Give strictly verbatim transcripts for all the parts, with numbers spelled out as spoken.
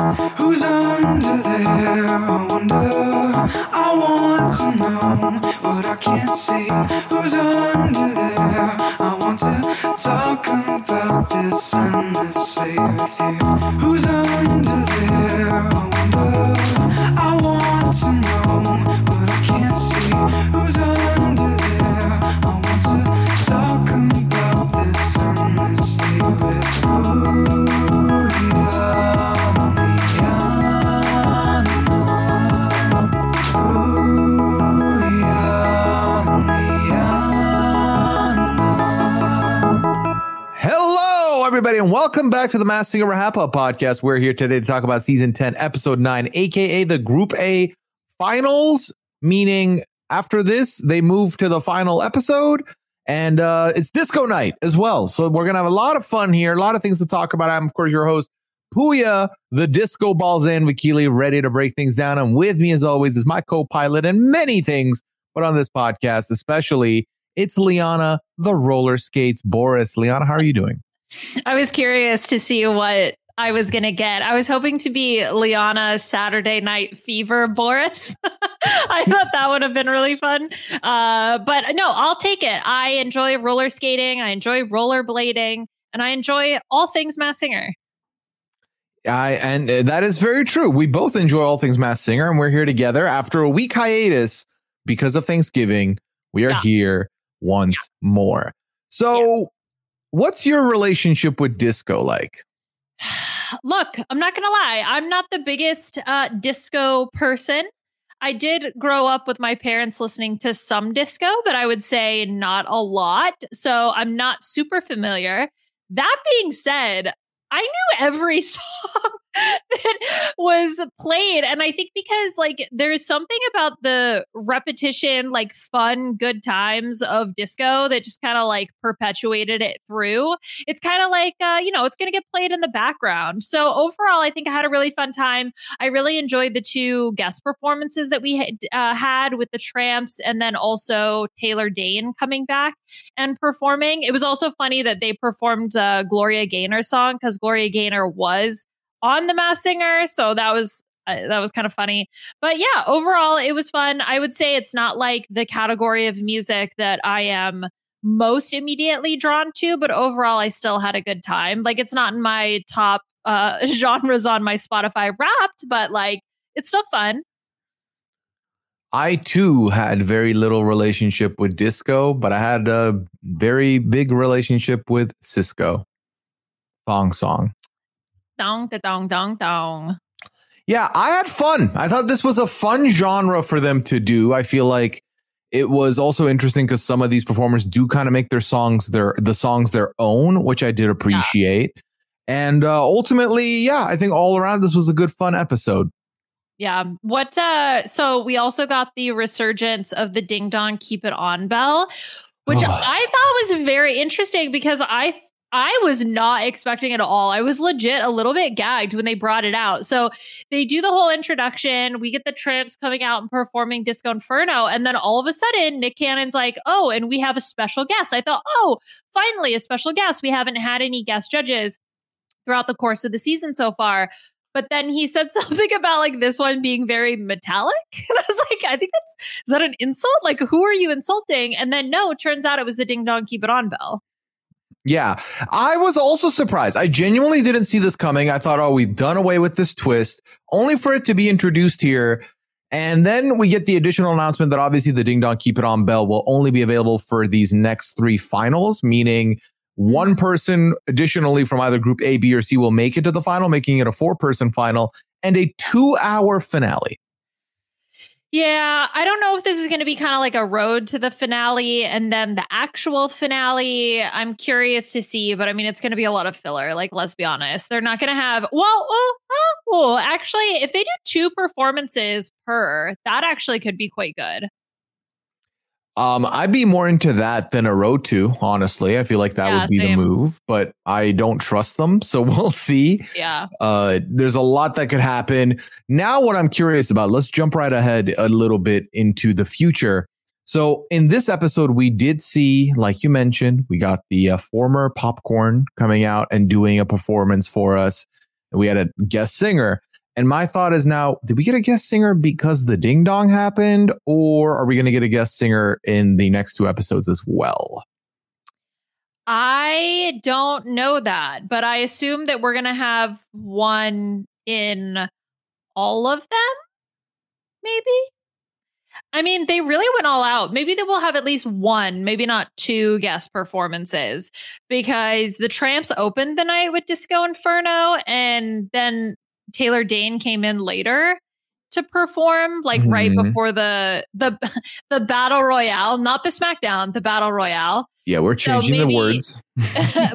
Who's under there? I wonder. I want to know what I can't see. Who's under there? I want to talk about this endlessly with you. Who's under there? I wonder. I want to know what I can't see. Who's under there? I want to talk about this endlessly with you. Yeah. Everybody, and welcome back to the Masked Singer RHAPup podcast. We're here today to talk about season ten, episode nine, aka the Group A finals. Meaning, after this, they move to the final episode, and uh, it's disco night as well. So we're gonna have a lot of fun here, a lot of things to talk about. I'm, of course, your host, Pooya, the Disco Balls and Vakili, ready to break things down. And with me, as always, is my co-pilot and many things, but on this podcast, especially, it's Liana, the Roller Skates Boraas. Liana, how are you doing? I was curious to see what I was going to get. I was hoping to be Liana Saturday Night Fever Boraas. I thought that would have been really fun. Uh, but no, I'll take it. I enjoy roller skating. I enjoy rollerblading. And I enjoy all things Masked Singer. I, and uh, that is very true. We both enjoy all things Masked Singer. And we're here together after a week hiatus because of Thanksgiving. We are yeah. here once yeah. more. So... Yeah. What's your relationship with disco like? Look, I'm not going to lie. I'm not the biggest uh, disco person. I did grow up with my parents listening to some disco, but I would say not a lot. So I'm not super familiar. That being said, I knew every song that was played. And I think because like there is something about the repetition, like fun, good times of disco that just kind of like perpetuated it through. It's kind of like, uh, you know, it's going to get played in the background. So overall, I think I had a really fun time. I really enjoyed the two guest performances that we had, uh, had with the Tramps and then also Taylor Dayne coming back and performing. It was also funny that they performed a Gloria Gaynor song because Gloria Gaynor was on The Masked Singer, so that was uh, that was kind of funny. But yeah, overall it was fun. I would say it's not like the category of music that I am most immediately drawn to, but overall I still had a good time. Like it's not in my top uh, genres on my Spotify Wrapped, but like it's still fun. I too had very little relationship with disco, but I had a very big relationship with Cisco. Thong song. Dong, da, dong, dong, dong. Yeah, I had fun. I thought this was a fun genre for them to do. I feel like it was also interesting because some of these performers do kind of make their songs their the songs their own, which I did appreciate. Yeah. And uh, ultimately, yeah, I think all around this was a good fun episode. Yeah. What? Uh, so we also got the resurgence of the Ding Dong Keep It On bell, which I thought was very interesting because I. Th- I was not expecting it at all. I was legit a little bit gagged when they brought it out. So they do the whole introduction. We get the Tramps coming out and performing Disco Inferno. And then all of a sudden, Nick Cannon's like, oh, and we have a special guest. I thought, oh, finally, a special guest. We haven't had any guest judges throughout the course of the season so far. But then he said something about like this one being very metallic. And I was like, I think that's, is that an insult? Like, who are you insulting? And then no, it turns out it was the Ding Dong Keep It On bell. Yeah, I was also surprised. I genuinely didn't see this coming. I thought, oh, we've done away with this twist, only for it to be introduced here. And then we get the additional announcement that obviously the Ding Dong Keep It On bell will only be available for these next three finals, meaning one person additionally from either group A, B, or C will make it to the final, making it a four-person final and a two-hour finale. Yeah, I don't know if this is going to be kind of like a road to the finale and then the actual finale. I'm curious to see, but I mean, it's going to be a lot of filler. Like, let's be honest, they're not going to have. Well, well, well, actually, if they do two performances per, that actually could be quite good. Um, I'd be more into that than a road to, honestly. I feel like that yeah, would be same. the move, but I don't trust them. So we'll see. Yeah. Uh, there's a lot that could happen. Now what I'm curious about, let's jump right ahead a little bit into the future. So in this episode, we did see, like you mentioned, we got the uh, former Popcorn coming out and doing a performance for us. And we had a guest singer. And my thought is now, did we get a guest singer because the ding dong happened, or are we going to get a guest singer in the next two episodes as well? I don't know that, but I assume that we're going to have one in all of them, maybe? I mean, they really went all out. Maybe they will have at least one, maybe not two guest performances, because the Tramps opened the night with Disco Inferno, and then Taylor Dayne came in later to perform, like mm-hmm. right before the the the Battle Royale, not the SmackDown, the Battle Royale. Yeah, we're changing so maybe, the words.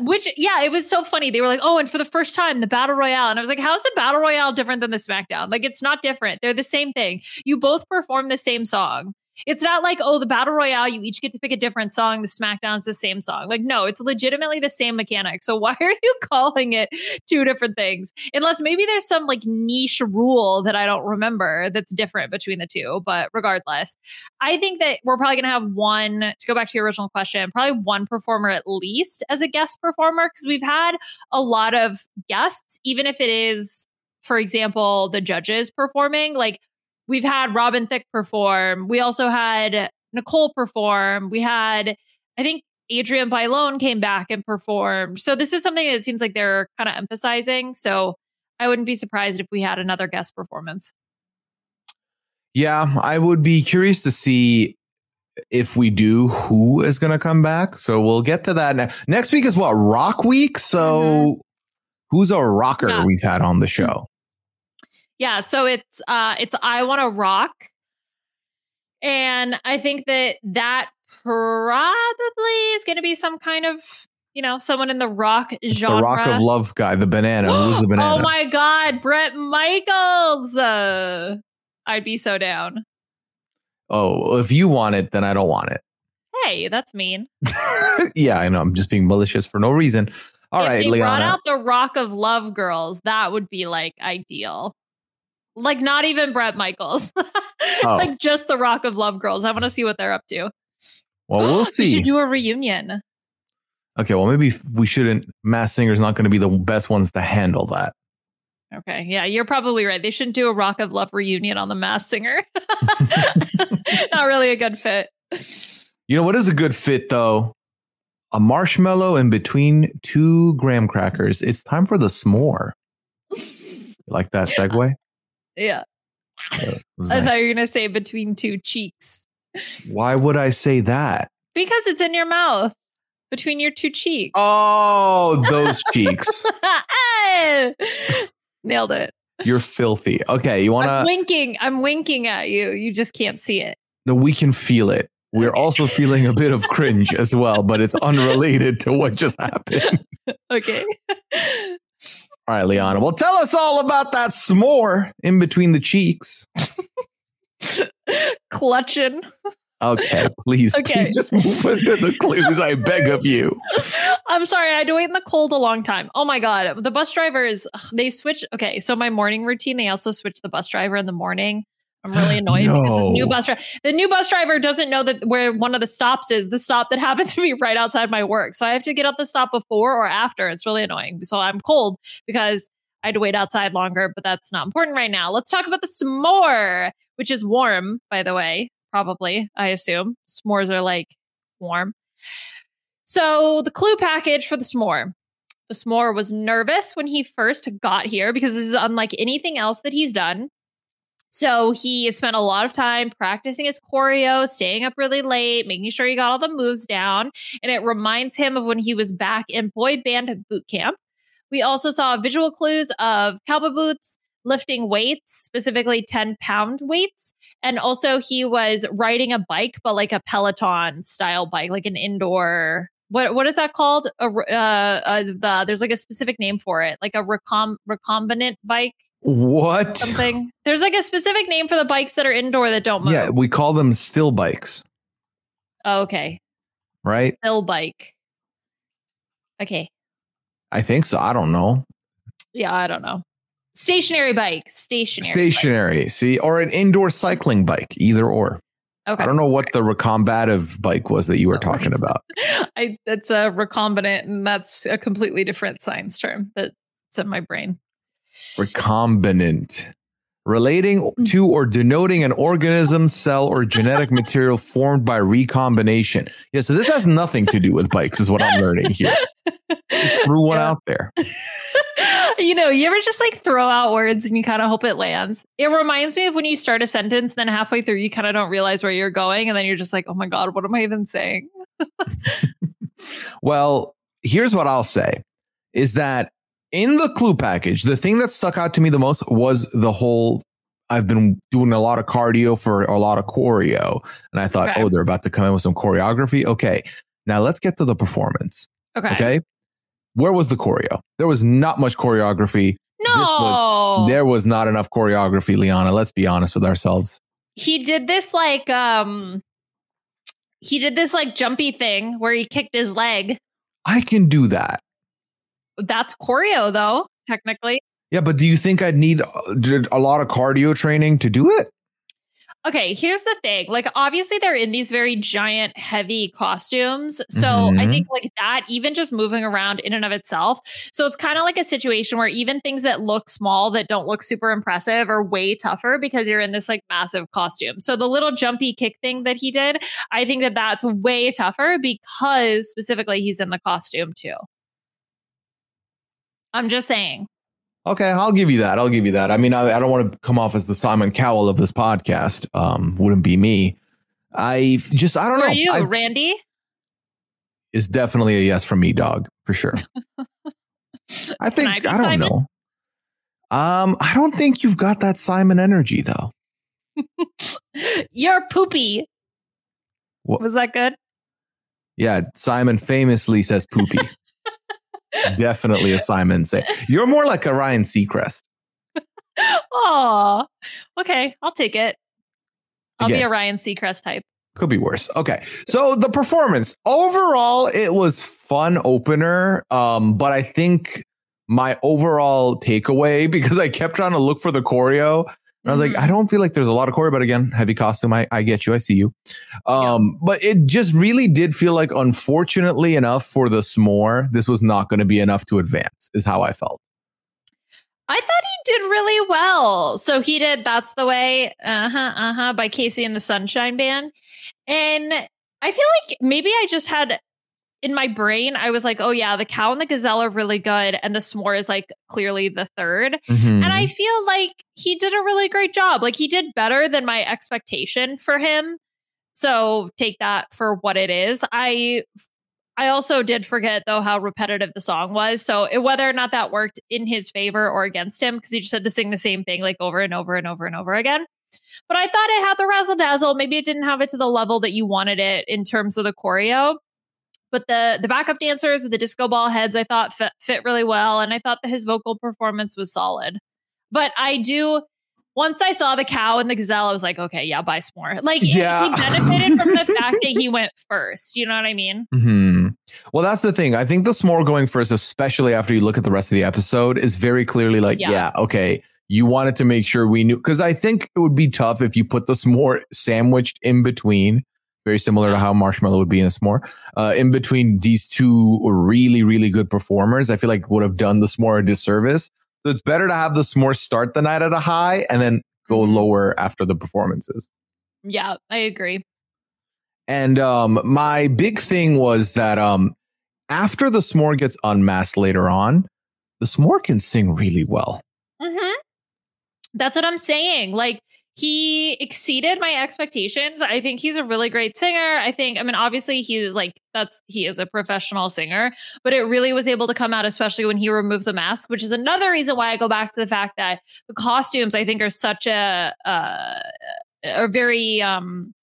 Which, yeah, it was so funny. They were like, oh, and for the first time, the Battle Royale. And I was like, how's the Battle Royale different than the SmackDown? Like, it's not different. They're the same thing. You both perform the same song. It's not like, oh, the Battle Royale, you each get to pick a different song. The SmackDown's the same song. Like, no, it's legitimately the same mechanic. So why are you calling it two different things? Unless maybe there's some like niche rule that I don't remember that's different between the two. But regardless, I think that we're probably going to have one, to go back to your original question, probably one performer at least as a guest performer, because we've had a lot of guests, even if it is, for example, the judges performing. Like, we've had Robin Thicke perform. We also had Nicole perform. We had, I think, Adrienne Bailon came back and performed. So this is something that it seems like they're kind of emphasizing. So I wouldn't be surprised if we had another guest performance. Yeah, I would be curious to see if we do, who is going to come back. So we'll get to that. Now, next week is what? Rock week. So mm-hmm. who's a rocker yeah. we've had on the show? Yeah, so it's uh, it's I Wanna Rock. And I think that that probably is going to be some kind of, you know, someone in the rock it's genre. The Rock of Love guy, the banana. Who's the banana? Oh, my God. Bret Michaels. Uh, I'd be so down. Oh, if you want it, then I don't want it. Hey, that's mean. Yeah, I know. I'm just being malicious for no reason. All if right, they Liana. Brought out the Rock of Love girls. That would be like ideal. Like, not even Bret Michaels, oh. like just the Rock of Love girls. I want to see what they're up to. Well, we'll see. We should do a reunion. Okay, well, maybe we shouldn't. Masked Singer's not going to be the best ones to handle that. Okay, yeah, you're probably right. They shouldn't do a Rock of Love reunion on the Masked Singer. Not really a good fit. You know what is a good fit, though? A marshmallow in between two graham crackers. It's time for the s'more. You like that segue? Yeah. yeah I nice. thought you were going to say between two cheeks. Why would I say that? Because it's in your mouth. Between your two cheeks. Oh, those cheeks. Nailed it. You're filthy. Okay, you want to... I'm winking. I'm winking at you. You just can't see it. No, we can feel it. We're also feeling a bit of cringe as well, but it's unrelated to what just happened. Okay. All right, Liana. Well, tell us all about that s'more in between the cheeks. Clutching. Okay, please. Okay. Please just move into the clues. I beg of you. I'm sorry. I had to wait in the cold a long time. Oh, my God. The bus drivers, ugh, they switch. Okay, so my morning routine, they also switch the bus driver in the morning. I'm really annoyed no. because this new bus driver, the new bus driver doesn't know that where one of the stops is, the stop that happens to be right outside my work. So I have to get out the stop before or after. It's really annoying. So I'm cold because I had to wait outside longer, but that's not important right now. Let's talk about the s'more, which is warm, by the way, probably, I assume. S'mores are like warm. So the clue package for the s'more. The s'more was nervous when he first got here because this is unlike anything else that he's done. So he spent a lot of time practicing his choreo, staying up really late, making sure he got all the moves down. And it reminds him of when he was back in boy band boot camp. We also saw visual clues of cowboy boots, lifting weights, specifically ten pound weights. And also he was riding a bike, but like a Peloton style bike, like an indoor. What What is that called? A, uh, uh, the, there's like a specific name for it, like a recom- recombinant bike. What? Something. There's like a specific name for the bikes that are indoor that don't move. Yeah, we call them still bikes. Oh, okay. Right? Still bike. Okay. I think so. I don't know. Yeah, I don't know. Stationary bike. Stationary. Stationary. Bike. See, or an indoor cycling bike. Either or. Okay. I don't know what the recombative bike was that you were oh, talking right. about. I. That's a recombinant, and that's a completely different science term that's in my brain. Recombinant. relating to or denoting an organism, cell, or genetic material formed by recombination. Yeah, so this has nothing to do with bikes, is what I'm learning here. Just threw one yeah. out there. You know, you ever just like throw out words and you kind of hope it lands? It reminds me of when you start a sentence, then halfway through, you kind of don't realize where you're going. And then you're just like, oh my God, what am I even saying? Well, here's what I'll say is that in the clue package, the thing that stuck out to me the most was the whole, I've been doing a lot of cardio for a lot of choreo. And I thought, okay. oh, they're about to come in with some choreography. Okay, now let's get to the performance. Okay. Okay. Where was the choreo? There was not much choreography. No. Was, there was not enough choreography, Liana. Let's be honest with ourselves. He did this like, um, he did this like jumpy thing where he kicked his leg. I can do that. That's choreo though, technically. Yeah, but do you think I'd need a lot of cardio training to do it? Okay, here's the thing. Like, obviously, they're in these very giant, heavy costumes. So mm-hmm. I think like that, even just moving around in and of itself. So it's kind of like a situation where even things that look small that don't look super impressive are way tougher because you're in this like massive costume. So the little jumpy kick thing that he did, I think that that's way tougher because specifically he's in the costume too. I'm just saying. Okay, I'll give you that. I'll give you that. I mean, I, I don't want to come off as the Simon Cowell of this podcast. Um, wouldn't be me. I just, I don't Who know. Are you, I've, Randy? Is definitely a yes from me, dog, for sure. I think, I, I don't Simon? know. Um, I don't think you've got that Simon energy, though. You're poopy. What? Was that good? Yeah, Simon famously says poopy. Definitely a Simon say. You're more like a Ryan Seacrest. Oh, okay. I'll take it. I'll Again, be a Ryan Seacrest type. Could be worse. Okay. So the performance overall, it was fun opener. Um, but I think my overall takeaway, because I kept trying to look for the choreo. And I was like, I don't feel like there's a lot of choreo, but again, heavy costume. I, I get you. I see you. Um, yeah. But it just really did feel like, unfortunately enough for the s'more, this was not going to be enough to advance, is how I felt. I thought he did really well. So he did That's the Way, uh-huh, uh-huh, by Casey and the Sunshine Band. And I feel like maybe I just had... in my brain, I was like, oh, yeah, the cow and the gazelle are really good. And the s'more is like clearly the third. Mm-hmm. And I feel like he did a really great job. Like he did better than my expectation for him. So take that for what it is. I I also did forget, though, how repetitive the song was. So it, whether or not that worked in his favor or against him, because he just had to sing the same thing like over and over and over and over again. But I thought it had the razzle dazzle. Maybe it didn't have it to the level that you wanted it in terms of the choreo. But the, the backup dancers with the disco ball heads, I thought fit, fit really well. And I thought that his vocal performance was solid. But I do, once I saw the cow and the gazelle, I was like, okay, yeah, buy s'more. Like, yeah. He benefited from the fact that he went first. You know what I mean? Mm-hmm. Well, that's the thing. I think the s'more going first, especially after you look at the rest of the episode, is very clearly like, yeah, yeah okay, you wanted to make sure we knew. Because I think it would be tough if you put the s'more sandwiched in between. Very similar to how Marshmello would be in a s'more. Uh, in between these two really, really good performers, I feel like would have done the s'more a disservice. So it's better to have the s'more start the night at a high and then go lower after the performances. Yeah, I agree. And um, my big thing was that um, after the s'more gets unmasked later on, the s'more can sing really well. Mm-hmm. That's what I'm saying. Like, he exceeded my expectations. I think he's a really great singer. I think, I mean, obviously he's like, that's, he is a professional singer, but it really was able to come out, especially when he removed the mask, which is another reason why I go back to the fact that the costumes, I think, are such a, uh, are very um,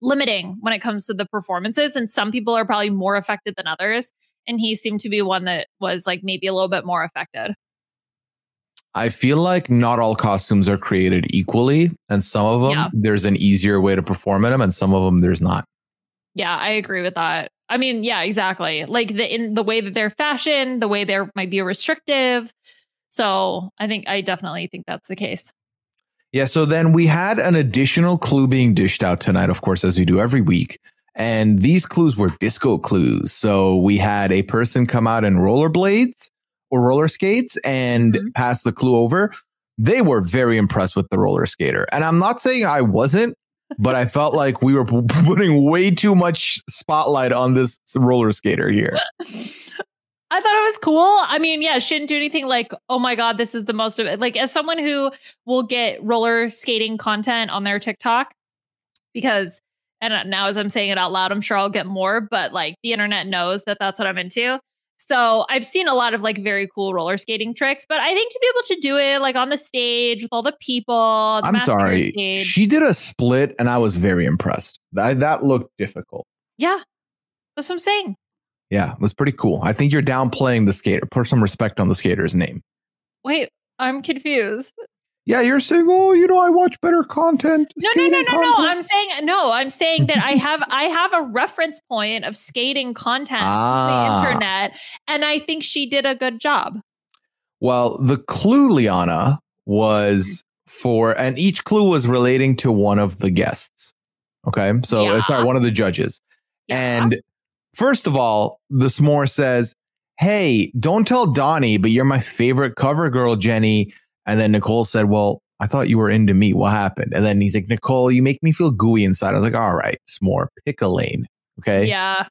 limiting when it comes to the performances. And some people are probably more affected than others. And he seemed to be one that was like maybe a little bit more affected. I feel like not all costumes are created equally. And some of them, yeah. there's an easier way to perform in them. And some of them, there's not. Yeah, I agree with that. I mean, yeah, exactly. Like the in the way that they're fashioned, the way they might be restrictive. So I think I definitely think that's the case. Yeah. So then we had an additional clue being dished out tonight, of course, as we do every week. And these clues were disco clues. So we had a person come out in rollerblades. Or roller skates and mm-hmm. pass the clue over. they were very impressed with the roller skater. And I'm not saying I wasn't, but I felt like we were putting way too much spotlight on this roller skater here. I thought it was cool. I mean, yeah, shouldn't do anything like, oh my God, this is the most of it. Like, as someone who will get roller skating content on their TikTok, because, and now as I'm saying it out loud, I'm sure I'll get more, but like the internet knows that that's what I'm into. So I've seen a lot of like very cool roller skating tricks, but I think to be able to do it like on the stage with all the people. The I'm sorry. Stage. She did a split and I was very impressed. That, that looked difficult. Yeah. That's what I'm saying. Yeah, it was pretty cool. I think you're downplaying the skater. Put some respect on the skater's name. Wait, I'm confused. Yeah, you're saying, oh, you know, I watch better content. No, no, no, no, content. no. I'm saying no. I'm saying that I have I have a reference point of skating content ah. on the internet, and I think she did a good job. Well, the clue, Liana, was for, and each clue was relating to one of the guests. Okay, so yeah. sorry, one of the judges, yeah. and. First of all, the s'more says, hey, don't tell Donnie, but you're my favorite cover girl, Jenny. And then Nicole said, well, I thought you were into me. What happened? And then he's like, Nicole, you make me feel gooey inside. I was like, all right, s'more, pick a lane. Okay. Yeah.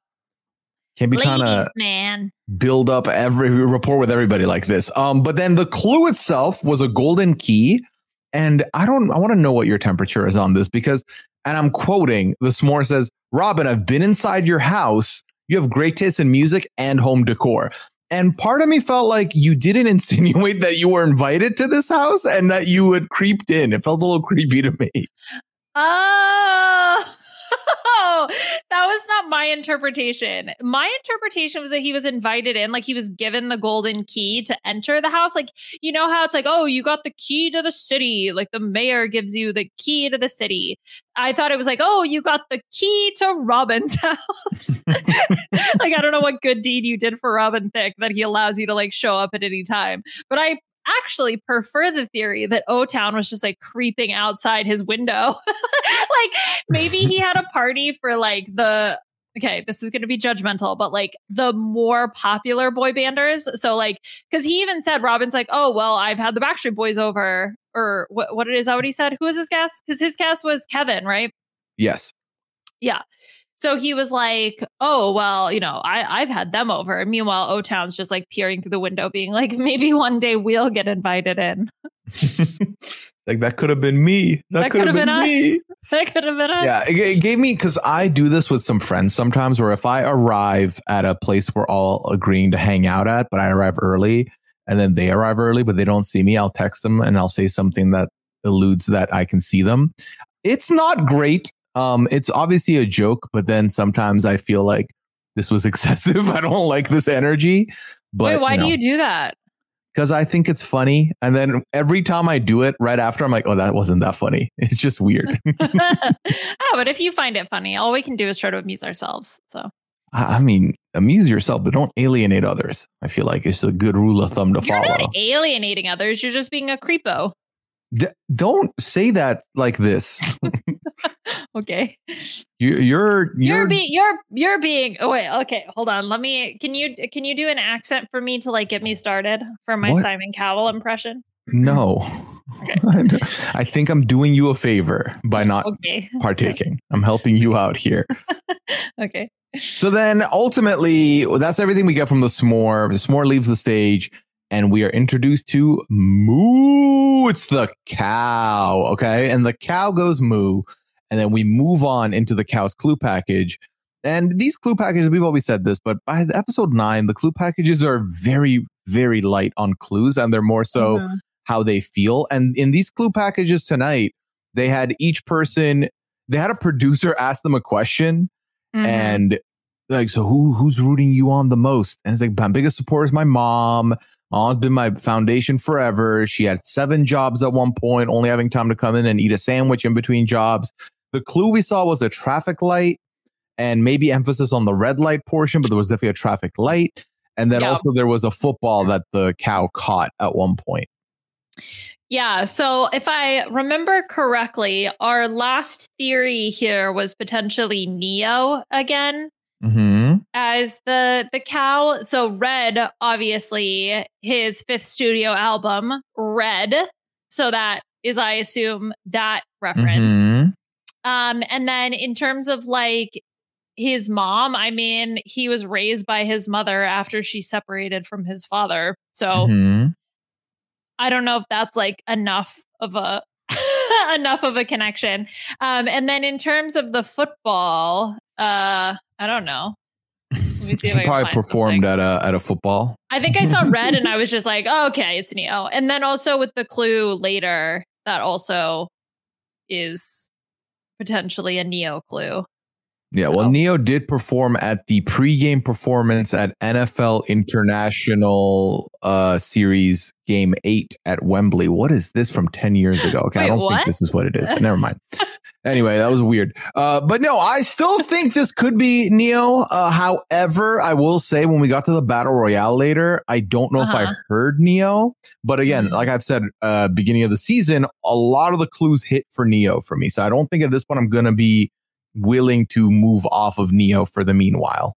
Can't be trying to man. build up every rapport with everybody like this. Um, but then the clue itself was a golden key. And I don't, I want to know what your temperature is on this because, and I'm quoting, the s'more says, Robin, I've been inside your house. You have great taste in music and home decor. And part of me felt like you didn't insinuate that you were invited to this house and that you had creeped in. It felt a little creepy to me. Oh, that was not my interpretation. My interpretation was that he was invited in, like he was given the golden key to enter the house. Like, you know how it's like, oh, you got the key to the city. Like the mayor gives you the key to the city. I thought it was like, oh, you got the key to Robin's house. Like, I don't know what good deed you did for Robin Thicke that he allows you to like show up at any time. But I actually prefer the theory that O-Town was just like creeping outside his window. Like maybe he had a party for like the, okay, this is going to be judgmental, but like the more popular boy banders. So like, cause he even said, Robin's like, oh, well, I've had the Backstreet Boys over or what, what it is that what he said? Who was his guest? Cause his guest was Kevin, right? Yes. Yeah. So he was like, oh, well, you know, I, I've had them over. And meanwhile, O-Town's just like peering through the window being like, maybe one day we'll get invited in. Like, that could have been me. That, that could have been, been us. Me. That could have been us. Yeah, it, it gave me, because I do this with some friends sometimes where if I arrive at a place we're all agreeing to hang out at, but I arrive early and then they arrive early, but they don't see me, I'll text them and I'll say something that alludes that I can see them. It's not great. Um, it's obviously a joke, but then sometimes I feel like this was excessive. I don't like this energy. But Wait, why you know, do you do that? Because I think it's funny. And then every time I do it right after, I'm like, oh, that wasn't that funny. It's just weird. Oh, but if you find it funny, all we can do is try to amuse ourselves. So, I mean, amuse yourself, but don't alienate others. I feel like it's a good rule of thumb to You're follow. You're not alienating others. You're just being a creepo. D- don't say that like this. Okay. You, you're you're you're being you're you're being. Oh wait. Okay. Hold on. Let me. Can you can you do an accent for me to like get me started for my what? Simon Cowell impression? No. Okay. I think I'm doing you a favor by not okay. partaking. I'm helping you out here. Okay. So then ultimately, that's everything we get from the s'more. The s'more leaves the stage. And we are introduced to Moo. It's the cow. Okay. And the cow goes moo. And then we move on into the cow's clue package. And these clue packages, we've always said this, but by episode nine, the clue packages are very, very light on clues. And they're more so mm-hmm. how they feel. And in these clue packages tonight, they had each person, they had a producer ask them a question. Mm-hmm. And like, so who who's rooting you on the most? And it's like, my biggest supporter is my mom. Mom's been my foundation forever. She had seven jobs at one point, only having time to come in and eat a sandwich in between jobs. The clue we saw was a traffic light and maybe emphasis on the red light portion, but there was definitely a traffic light. And then yep. also there was a football that the cow caught at one point. Yeah. So if I remember correctly, our last theory here was potentially Ne-Yo again. Mm-hmm. As the the cow. So Red, obviously his fifth studio album, Red. So that is, I assume, that reference. Mm-hmm. Um, and then in terms of like his mom, I mean, he was raised by his mother after she separated from his father. So mm-hmm. I don't know if that's like enough of a enough of a connection. Um, and then in terms of the football, uh, I don't know. Let me see if he I probably performed something. at a at a football. I think I saw red and I was just like, oh, okay, it's Ne-Yo. And then also with the clue later, that also is potentially a Ne-Yo clue. Yeah, so. Well, Ne-Yo did perform at the pregame performance at N F L International uh, Series Game eight at Wembley. What is this from ten years ago? Okay, Wait, I don't what? think this is what it is. Never mind. Anyway, that was weird. Uh, but no, I still think this could be Ne-Yo. Uh, however, I will say when we got to the Battle Royale later, I don't know uh-huh. if I heard Ne-Yo. But again, mm-hmm. like I've said, uh, beginning of the season, a lot of the clues hit for Ne-Yo for me. So I don't think at this point I'm going to be willing to move off of Ne-Yo for the meanwhile.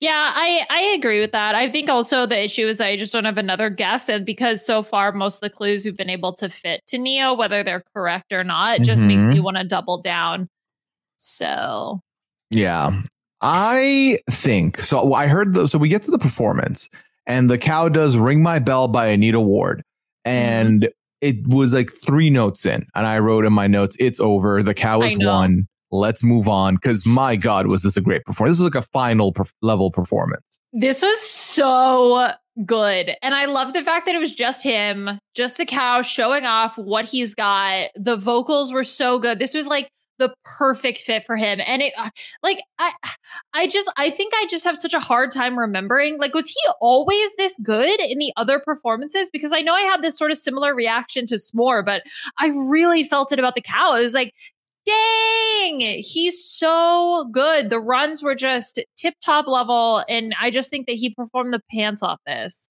Yeah, I, I agree with that. I think also the issue is I just don't have another guess. And because so far, most of the clues we've been able to fit to Ne-Yo, whether they're correct or not, it just mm-hmm. makes me want to double down. So, yeah, I think so. I heard the, so we get to the performance and the cow does Ring My Bell by Anita Ward. And mm-hmm. it was like three notes in. And I wrote in my notes, it's over. The cow is one. Let's move on, because my God, was this a great performance. This is like a final perf- level performance. This was so good. And I love the fact that it was just him, just the cow showing off what he's got. The vocals were so good. This was like the perfect fit for him. And it like, I, I just, I think I just have such a hard time remembering, like, was he always this good in the other performances? Because I know I had this sort of similar reaction to S'more, but I really felt it about the cow. It was like, dang, he's so good. The runs were just tip top level. And I just think that he performed the pants off this.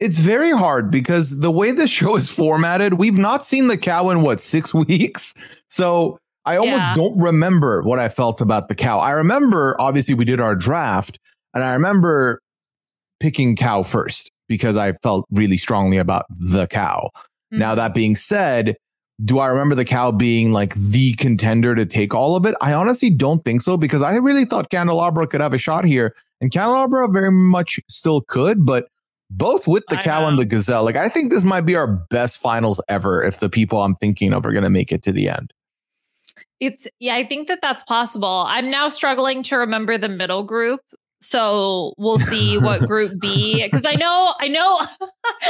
It's very hard because the way the show is formatted, we've not seen the cow in what, six weeks. So I almost yeah. don't remember what I felt about the cow. I remember, obviously, we did our draft and I remember picking cow first because I felt really strongly about the cow. Mm-hmm. Now, that being said, do I remember the cow being like the contender to take all of it? I honestly don't think so, because I really thought Candelabra could have a shot here, and Candelabra very much still could, but both with the I cow know. and the gazelle. Like, I think this might be our best finals ever if the people I'm thinking of are going to make it to the end. It's yeah, I think that that's possible. I'm now struggling to remember the middle group. So we'll see what group B, because I know, I know,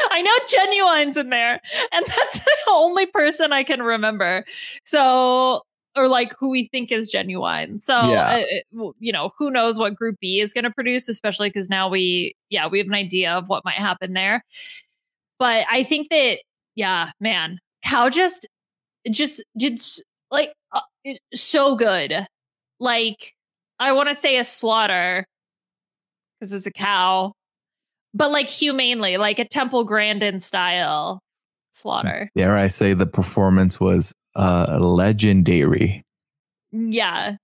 I know Genuine's in there, and that's the only person I can remember. So, or like who we think is Genuine. So, yeah. uh, you know, who knows what group B is going to produce, especially because now we, yeah, we have an idea of what might happen there. But I think that, yeah, man, Cow just, just did like uh, so good. Like, I want to say a slaughter. This is a cow, but like humanely, like a Temple Grandin style slaughter. Dare I say the performance was uh, legendary. Yeah.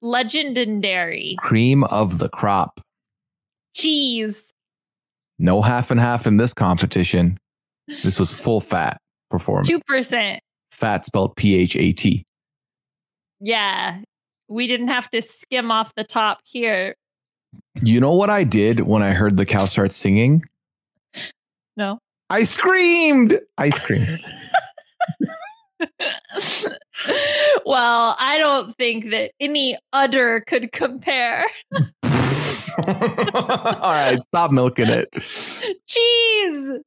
Legendary. Cream of the crop. Cheese. No half and half in this competition. This was full fat performance. two percent. Fat spelled P H A T. Yeah. We didn't have to skim off the top here. You know what I did when I heard the cow start singing? No. I screamed. I screamed. Well, I don't think that any udder could compare. All right, stop milking it. Jeez.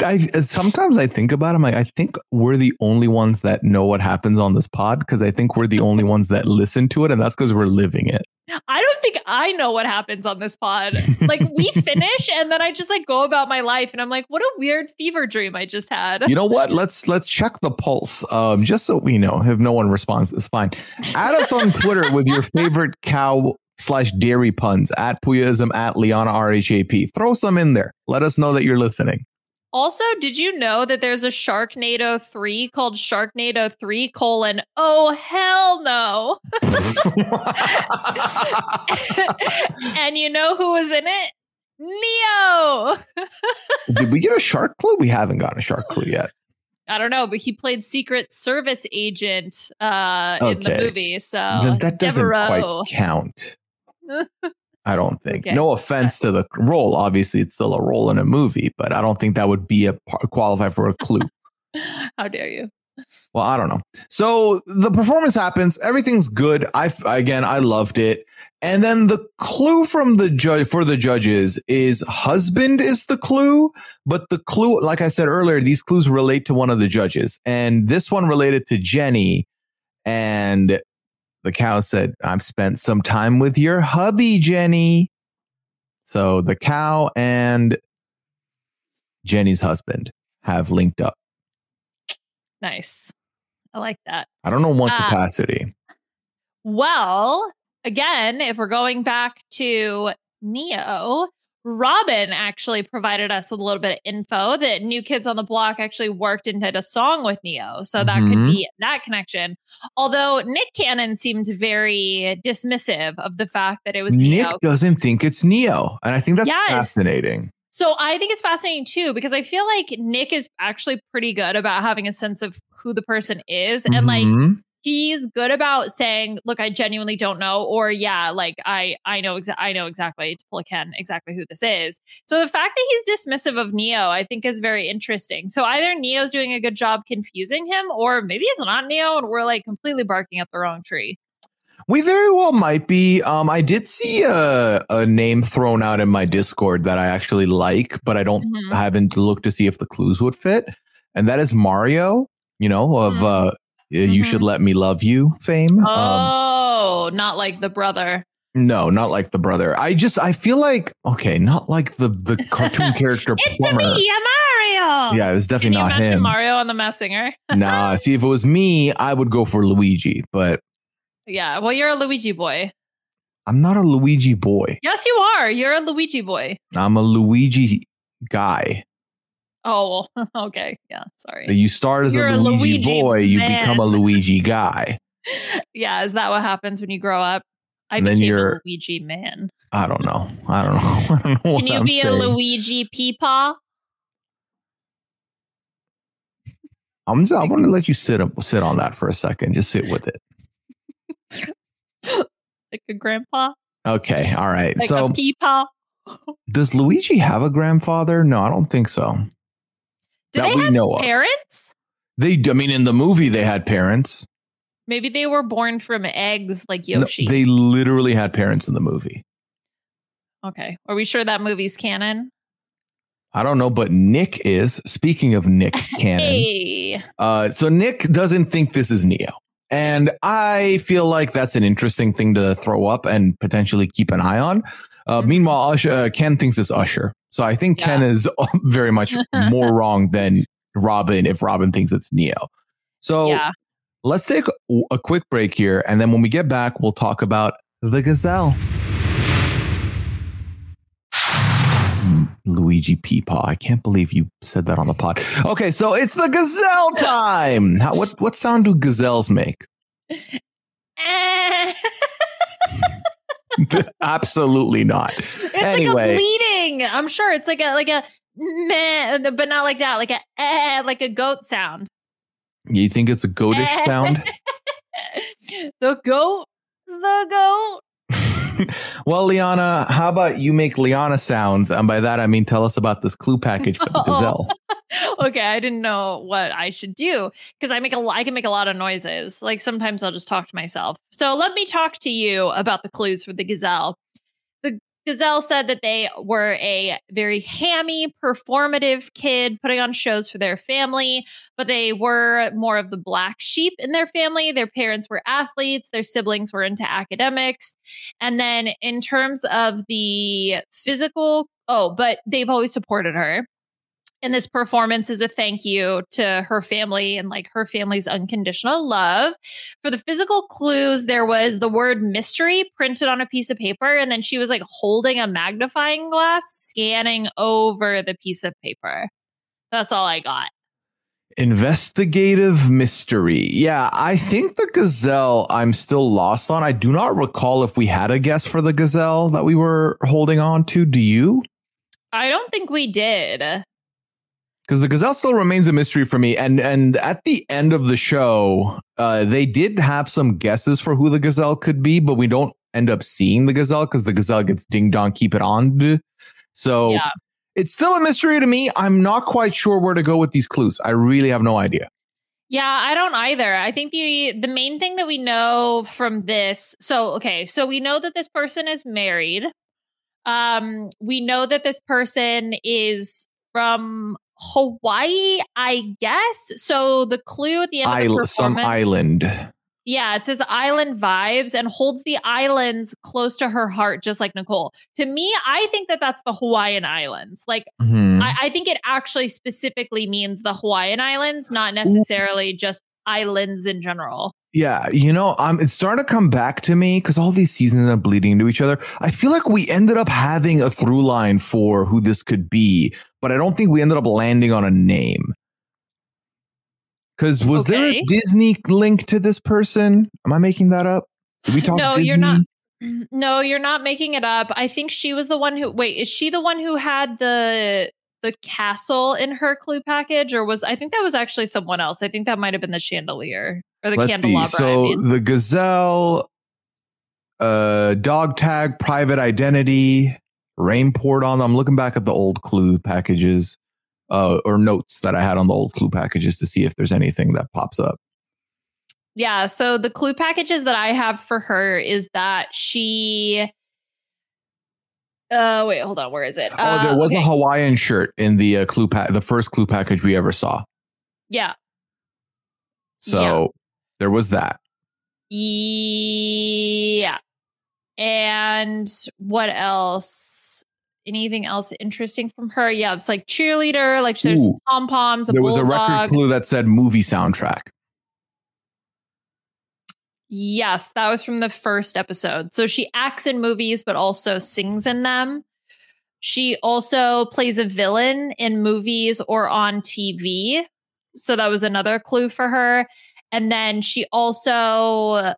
I, sometimes I think about it. I'm like, I think we're the only ones that know what happens on this pod, because I think we're the only ones that listen to it, and that's because we're living it. I don't think I know what happens on this pod. Like, we finish and then I just like go about my life and I'm like, what a weird fever dream I just had. You know what? Let's let's check the pulse. Um, just so we know, if no one responds, it's fine. Add us on Twitter with your favorite cow slash dairy puns, at pooyaism, at LianaRHAP. Throw some in there. Let us know that you're listening. Also, did you know that there's a Sharknado three called Sharknado three colon, oh, hell no. And you know who was in it? Ne-Yo. Did we get a shark clue? We haven't gotten a shark clue yet. I don't know, but he played Secret Service agent uh, okay. in the movie. So then that doesn't Devereaux. quite count. I don't think. Okay. No offense to the role. Obviously, it's still a role in a movie, but I don't think that would be a qualify for a clue. How dare you? Well, I don't know. So the performance happens. Everything's good. I again, I loved it. And then the clue from the judge for the judges is husband is the clue. But the clue, like I said earlier, these clues relate to one of the judges. And this one related to Jenny. And the cow said, I've spent some time with your hubby, Jenny. So the cow and Jenny's husband have linked up. Nice. I like that. I don't know what uh, capacity. Well, again, if we're going back to Ne-Yo, Robin actually provided us with a little bit of info that New Kids on the Block actually worked and did a song with Ne-Yo. So that mm-hmm. could be that connection. Although Nick Cannon seemed very dismissive of the fact that it was Ne-Yo. Nick doesn't think it's Ne-Yo. And I think that's yes. fascinating. So I think it's fascinating, too, because I feel like Nick is actually pretty good about having a sense of who the person is. Mm-hmm. And like he's good about saying, look, I genuinely don't know. Or, yeah, like I I know, exa- I know exactly to pull a Ken exactly who this is. So the fact that he's dismissive of Ne-Yo, I think, is very interesting. So either Ne-Yo's doing a good job confusing him, or maybe it's not Ne-Yo and we're like completely barking up the wrong tree. We very well might be. Um, I did see a, a name thrown out in my Discord that I actually like, but I don't mm-hmm. I haven't looked to see if the clues would fit. And that is Mario, you know, of mm-hmm. uh, You mm-hmm. Should Let Me Love You fame. Oh, um, not like the brother. No, not like the brother. I just I feel like, OK, not like the, the cartoon character. It's Plumber. A me, Mario. Yeah, it's definitely Can not you him. Mario on The Masked Singer. Nah, see, if it was me, I would go for Luigi, but. Yeah, well, you're a Luigi boy. I'm not a Luigi boy. Yes, you are. You're a Luigi boy. I'm a Luigi guy. Oh, okay. Yeah, sorry. So you start as a Luigi, a Luigi boy, man. You become a Luigi guy. Yeah, is that what happens when you grow up? I and became then you're, a Luigi man. I don't know. I don't know. I don't know Can you I'm be saying. a Luigi peepaw? I'm just, I want to let you sit up, sit on that for a second. Just sit with it. Like a grandpa. Okay, all right. Like so, a peepaw. Does Luigi have a grandfather? No, I don't think so. Do that they we have know parents? Of. They, I mean, in the movie, they had parents. Maybe they were born from eggs, like Yoshi. No, they literally had parents in the movie. Okay, are we sure that movie's canon? I don't know, but Nick is. Speaking of Nick Cannon, hey. uh, so Nick doesn't think this is Ne-Yo. And I feel like that's an interesting thing to throw up and potentially keep an eye on. Uh, meanwhile, Usher, uh, Ken thinks it's Usher. So I think yeah. Ken is very much more wrong than Robin if Robin thinks it's Ne-Yo. So yeah. let's take a quick break here. And then when we get back, we'll talk about the gazelle. Luigi Peepaw. I can't believe you said that on the pod. Okay, so it's the gazelle time. How, what what sound do gazelles make? Uh. Absolutely not. It's anyway. like a bleating. I'm sure it's like a like a meh, but not like that. Like a eh, like a goat sound. You think it's a goatish uh. sound? The goat. The goat. Well, Liana, how about you make Liana sounds? And by that, I mean, tell us about this clue package for the gazelle. Okay, I didn't know what I should do because I make a, I can make a lot of noises. Like sometimes I'll just talk to myself. So let me talk to you about the clues for the gazelle. The gazelle said that they were a very hammy, performative kid putting on shows for their family, but they were more of the black sheep in their family. Their parents were athletes. Their siblings were into academics. And then in terms of the physical, oh, but they've always supported her. And this performance is a thank you to her family and like her family's unconditional love. For the physical clues, there was the word mystery printed on a piece of paper. And then she was like holding a magnifying glass, scanning over the piece of paper. That's all I got. Investigative mystery. Yeah, I think the gazelle I'm still lost on. I do not recall if we had a guess for the gazelle that we were holding on to. Do you? I don't think we did. Because the Gazelle still remains a mystery for me. And and at the end of the show, uh, they did have some guesses for who the Gazelle could be, but we don't end up seeing the Gazelle because the Gazelle gets ding dong, keep it on. So yeah. It's still a mystery to me. I'm not quite sure where to go with these clues. I really have no idea. Yeah, I don't either. I think the the main thing that we know from this. So, OK, so we know that this person is married. Um, we know that this person is from Hawaii, I guess. So the clue at the end of the performance, some island. Yeah, it says island vibes and holds the islands close to her heart, just like Nicole. To me, I think that that's the Hawaiian Islands. Like, mm-hmm. I, I think it actually specifically means the Hawaiian Islands, not necessarily just islands in general. Yeah, you know, um, it's starting to come back to me because all these seasons are bleeding into each other. I feel like we ended up having a through line for who this could be, but I don't think we ended up landing on a name. Because was okay. there a Disney link to this person? Am I making that up? Did we talk no, Disney? You're not. No, you're not making it up. I think she was the one who. Wait, is she the one who had the the castle in her clue package, or was I think that was actually someone else? I think that might have been the chandelier. Or the candelabra. So I mean. The Gazelle, uh, dog tag, private identity, rain poured on them. I'm looking back at the old clue packages uh, or notes that I had on the old clue packages to see if there's anything that pops up. Yeah. So the clue packages that I have for her is that she. Uh, wait, hold on. Where is it? Uh, oh, there was okay. a Hawaiian shirt in the uh, clue pack. The first clue package we ever saw. Yeah. So. Yeah. There was that. Yeah. And what else? Anything else interesting from her? Yeah, it's like cheerleader, like there's Ooh, pom-poms, a There bulldog. Was a record clue that said movie soundtrack. Yes, that was from the first episode. So she acts in movies, but also sings in them. She also plays a villain in movies or on T V. So that was another clue for her. And then she also,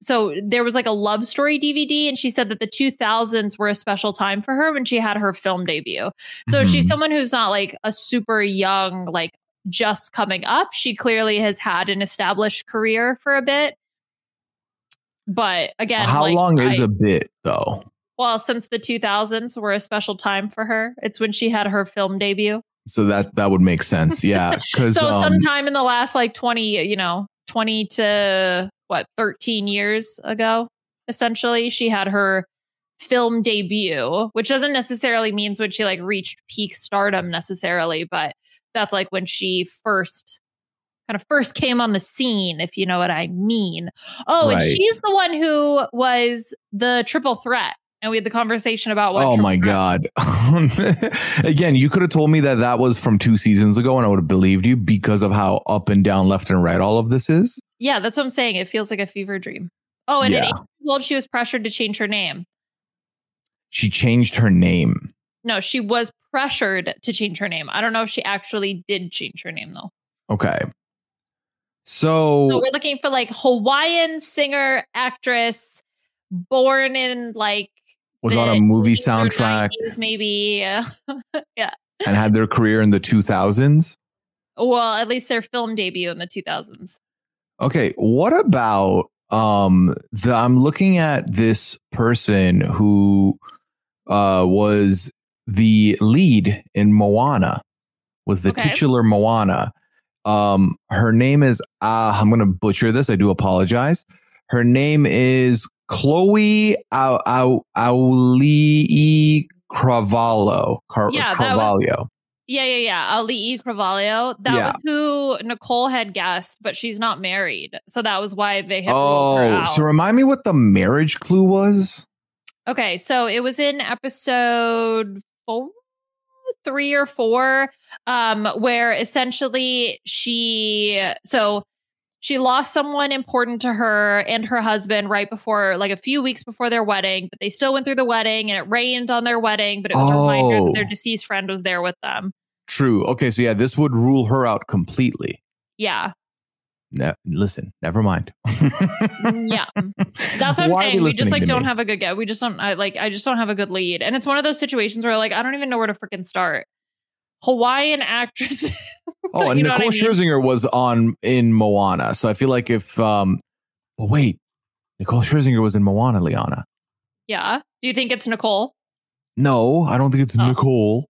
so there was like a love story D V D, and she said that the two thousands were a special time for her when she had her film debut. So mm-hmm. she's someone who's not like a super young, like just coming up. She clearly has had an established career for a bit. But again, how like, long is I, a bit though? Well, since the two thousands were a special time for her, it's when she had her film debut. So that that would make sense. Yeah. So um, sometime in the last like twenty, you know, twenty to what, thirteen years ago, essentially, she had her film debut, which doesn't necessarily mean when she like reached peak stardom necessarily. But that's like when she first kind of first came on the scene, if you know what I mean. Oh, right. And she's the one who was the triple threat. And we had the conversation about what. Oh, my God. Again, you could have told me that that was from two seasons ago and I would have believed you because of how up and down, left and right all of this is. Yeah, that's what I'm saying. It feels like a fever dream. Oh, and yeah. At eight years old, she was pressured to change her name. She changed her name. No, she was pressured to change her name. I don't know if she actually did change her name, though. OK, so, so we're looking for like Hawaiian singer, actress, born in like. Was on a movie soundtrack, maybe, uh, yeah, and had their career in the two thousands. Well, at least their film debut in the two thousands. Okay, what about um? The, I'm looking at this person who uh was the lead in Moana, was the okay. titular Moana. Um, her name is ah. Uh, I'm going to butcher this. I do apologize. Her name is Chloe Auli'i Cravalho. Car- yeah, Cravalho. Was, yeah, yeah, yeah. Auli'i Cravalho. That yeah. was who Nicole had guessed, but she's not married. So that was why they had ruled her out. Oh, so remind me what the marriage clue was? Okay, so it was in episode four, three or four, um, where essentially she... so. She lost someone important to her and her husband right before, like a few weeks before their wedding, but they still went through the wedding and it rained on their wedding, but it was oh. a reminder that their deceased friend was there with them. True. Okay, so yeah, this would rule her out completely. Yeah. No, listen, never mind. Yeah, that's what I'm Why saying. We just like don't me? have a good get. We just don't I, like I just don't have a good lead. And it's one of those situations where like I don't even know where to freaking start. Hawaiian actress. Oh, and you know Nicole I mean? Scherzinger was on in Moana. So I feel like if um well, wait, Nicole Scherzinger was in Moana, Liana. Yeah. Do you think it's Nicole? No, I don't think it's oh. Nicole.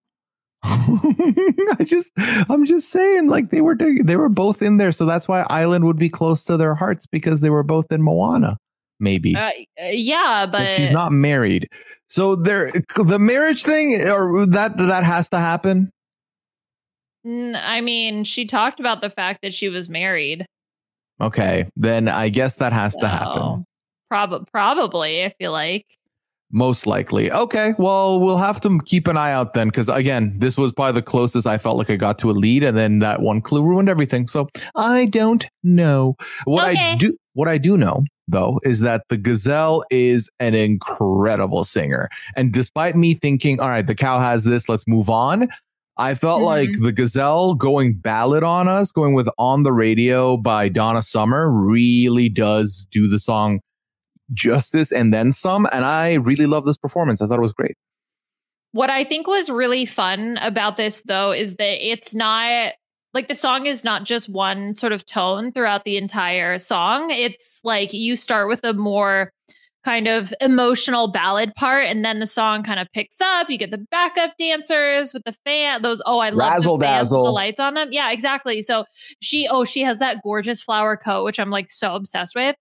I just, I'm just saying, like they were, they were both in there, so that's why Island would be close to their hearts because they were both in Moana. Maybe, uh, yeah, but... but she's not married, so there, the marriage thing, or that that has to happen. I mean, she talked about the fact that she was married. Okay, then I guess that has so, to happen. Probably, probably, I feel like. Most likely. Okay, well, we'll have to keep an eye out then, because again, this was probably the closest I felt like I got to a lead, and then that one clue ruined everything. So I don't know. What okay. I do, what I do know though, is that the gazelle is an incredible singer, and despite me thinking, all right, the cow has this, let's move on. I felt mm-hmm. like the gazelle going ballad on us, going with "On the Radio" by Donna Summer, really does do the song justice and then some, and I really love this performance. I thought it was great. What I think was really fun about this though is that it's not like the song is not just one sort of tone throughout the entire song. It's like you start with a more kind of emotional ballad part, and then the song kind of picks up. You get the backup dancers with the fan, those oh I love razzle the dazzle, the lights on them. Yeah, exactly. So she oh she has that gorgeous flower coat, which I'm like so obsessed with.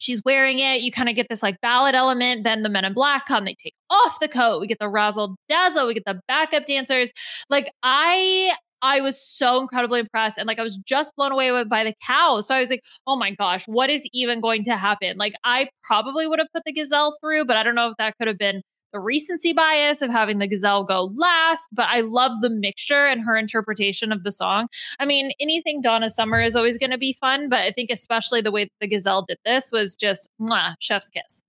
She's wearing it. You kind of get this like ballad element. Then the men in black come. They take off the coat. We get the razzle dazzle. We get the backup dancers. Like I, I was so incredibly impressed. And like I was just blown away with, by the cow. So I was like, oh my gosh, what is even going to happen? Like I probably would have put the gazelle through, but I don't know if that could have been the recency bias of having the gazelle go last. But I love the mixture and her interpretation of the song. I mean, anything Donna Summer is always going to be fun, but I think especially the way the gazelle did this was just mwah, chef's kiss.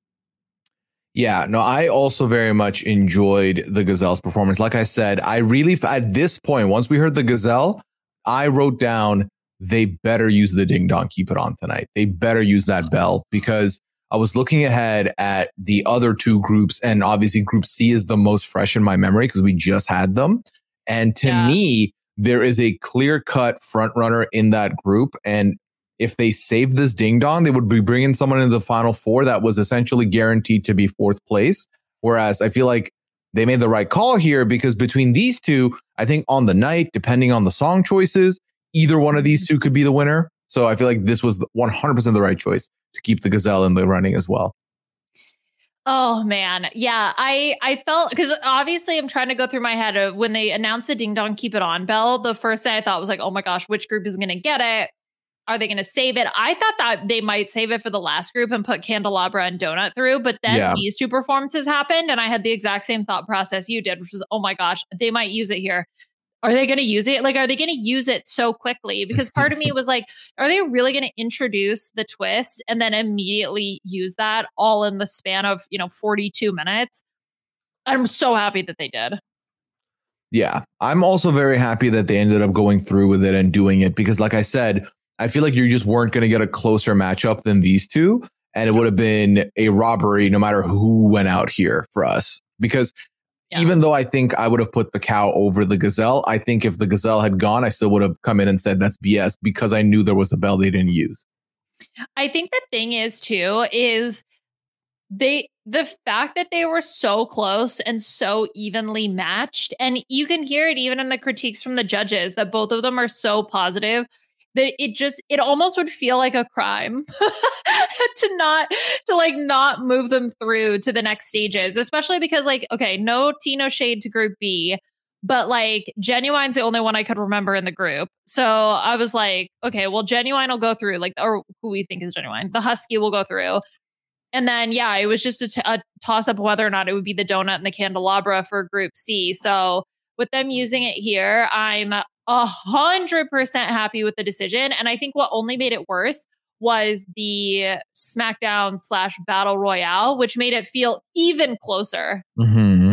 Yeah, no, I also very much enjoyed the gazelle's performance. Like I said, I really, at this point, once we heard the gazelle, I wrote down, they better use the ding dong, keep it on tonight. They better use that bell, because I was looking ahead at the other two groups, and obviously Group C is the most fresh in my memory because we just had them. And to yeah. me, there is a clear-cut front runner in that group. And if they saved this ding-dong, they would be bringing someone into the final four that was essentially guaranteed to be fourth place. Whereas I feel like they made the right call here, because between these two, I think on the night, depending on the song choices, either one of these two could be the winner. So I feel like this was one hundred percent the right choice to keep the gazelle in the running as well. Oh, man. Yeah, I, I felt, because obviously I'm trying to go through my head of when they announced the Ding Dong Keep It On bell. The first thing I thought was like, oh, my gosh, which group is going to get it? Are they going to save it? I thought that they might save it for the last group and put Candelabra and Donut through. But then yeah. these two performances happened, and I had the exact same thought process you did, which was, oh, my gosh, they might use it here. Are they going to use it? Like, are they going to use it so quickly? Because part of me was like, are they really going to introduce the twist and then immediately use that all in the span of, you know, forty-two minutes? I'm so happy that they did. Yeah, I'm also very happy that they ended up going through with it and doing it, because like I said, I feel like you just weren't going to get a closer matchup than these two. And it would have been a robbery no matter who went out here for us, because yeah. even though I think I would have put the cow over the gazelle, I think if the gazelle had gone, I still would have come in and said that's B S, because I knew there was a bell they didn't use. I think the thing is, too, is they the fact that they were so close and so evenly matched. And you can hear it even in the critiques from the judges that both of them are so positive that it just it almost would feel like a crime to not to like not move them through to the next stages, especially because like, OK, no tea, no shade to Group B, but like Genuine's the only one I could remember in the group. So I was like, OK, well, Genuine will go through, like, or who we think is Genuine. The Husky will go through. And then, yeah, it was just a, t- a toss up whether or not it would be the donut and the candelabra for Group C. So with them using it here, I'm a hundred percent happy with the decision. And I think what only made it worse was the SmackDown slash Battle Royale, which made it feel even closer. Mm-hmm.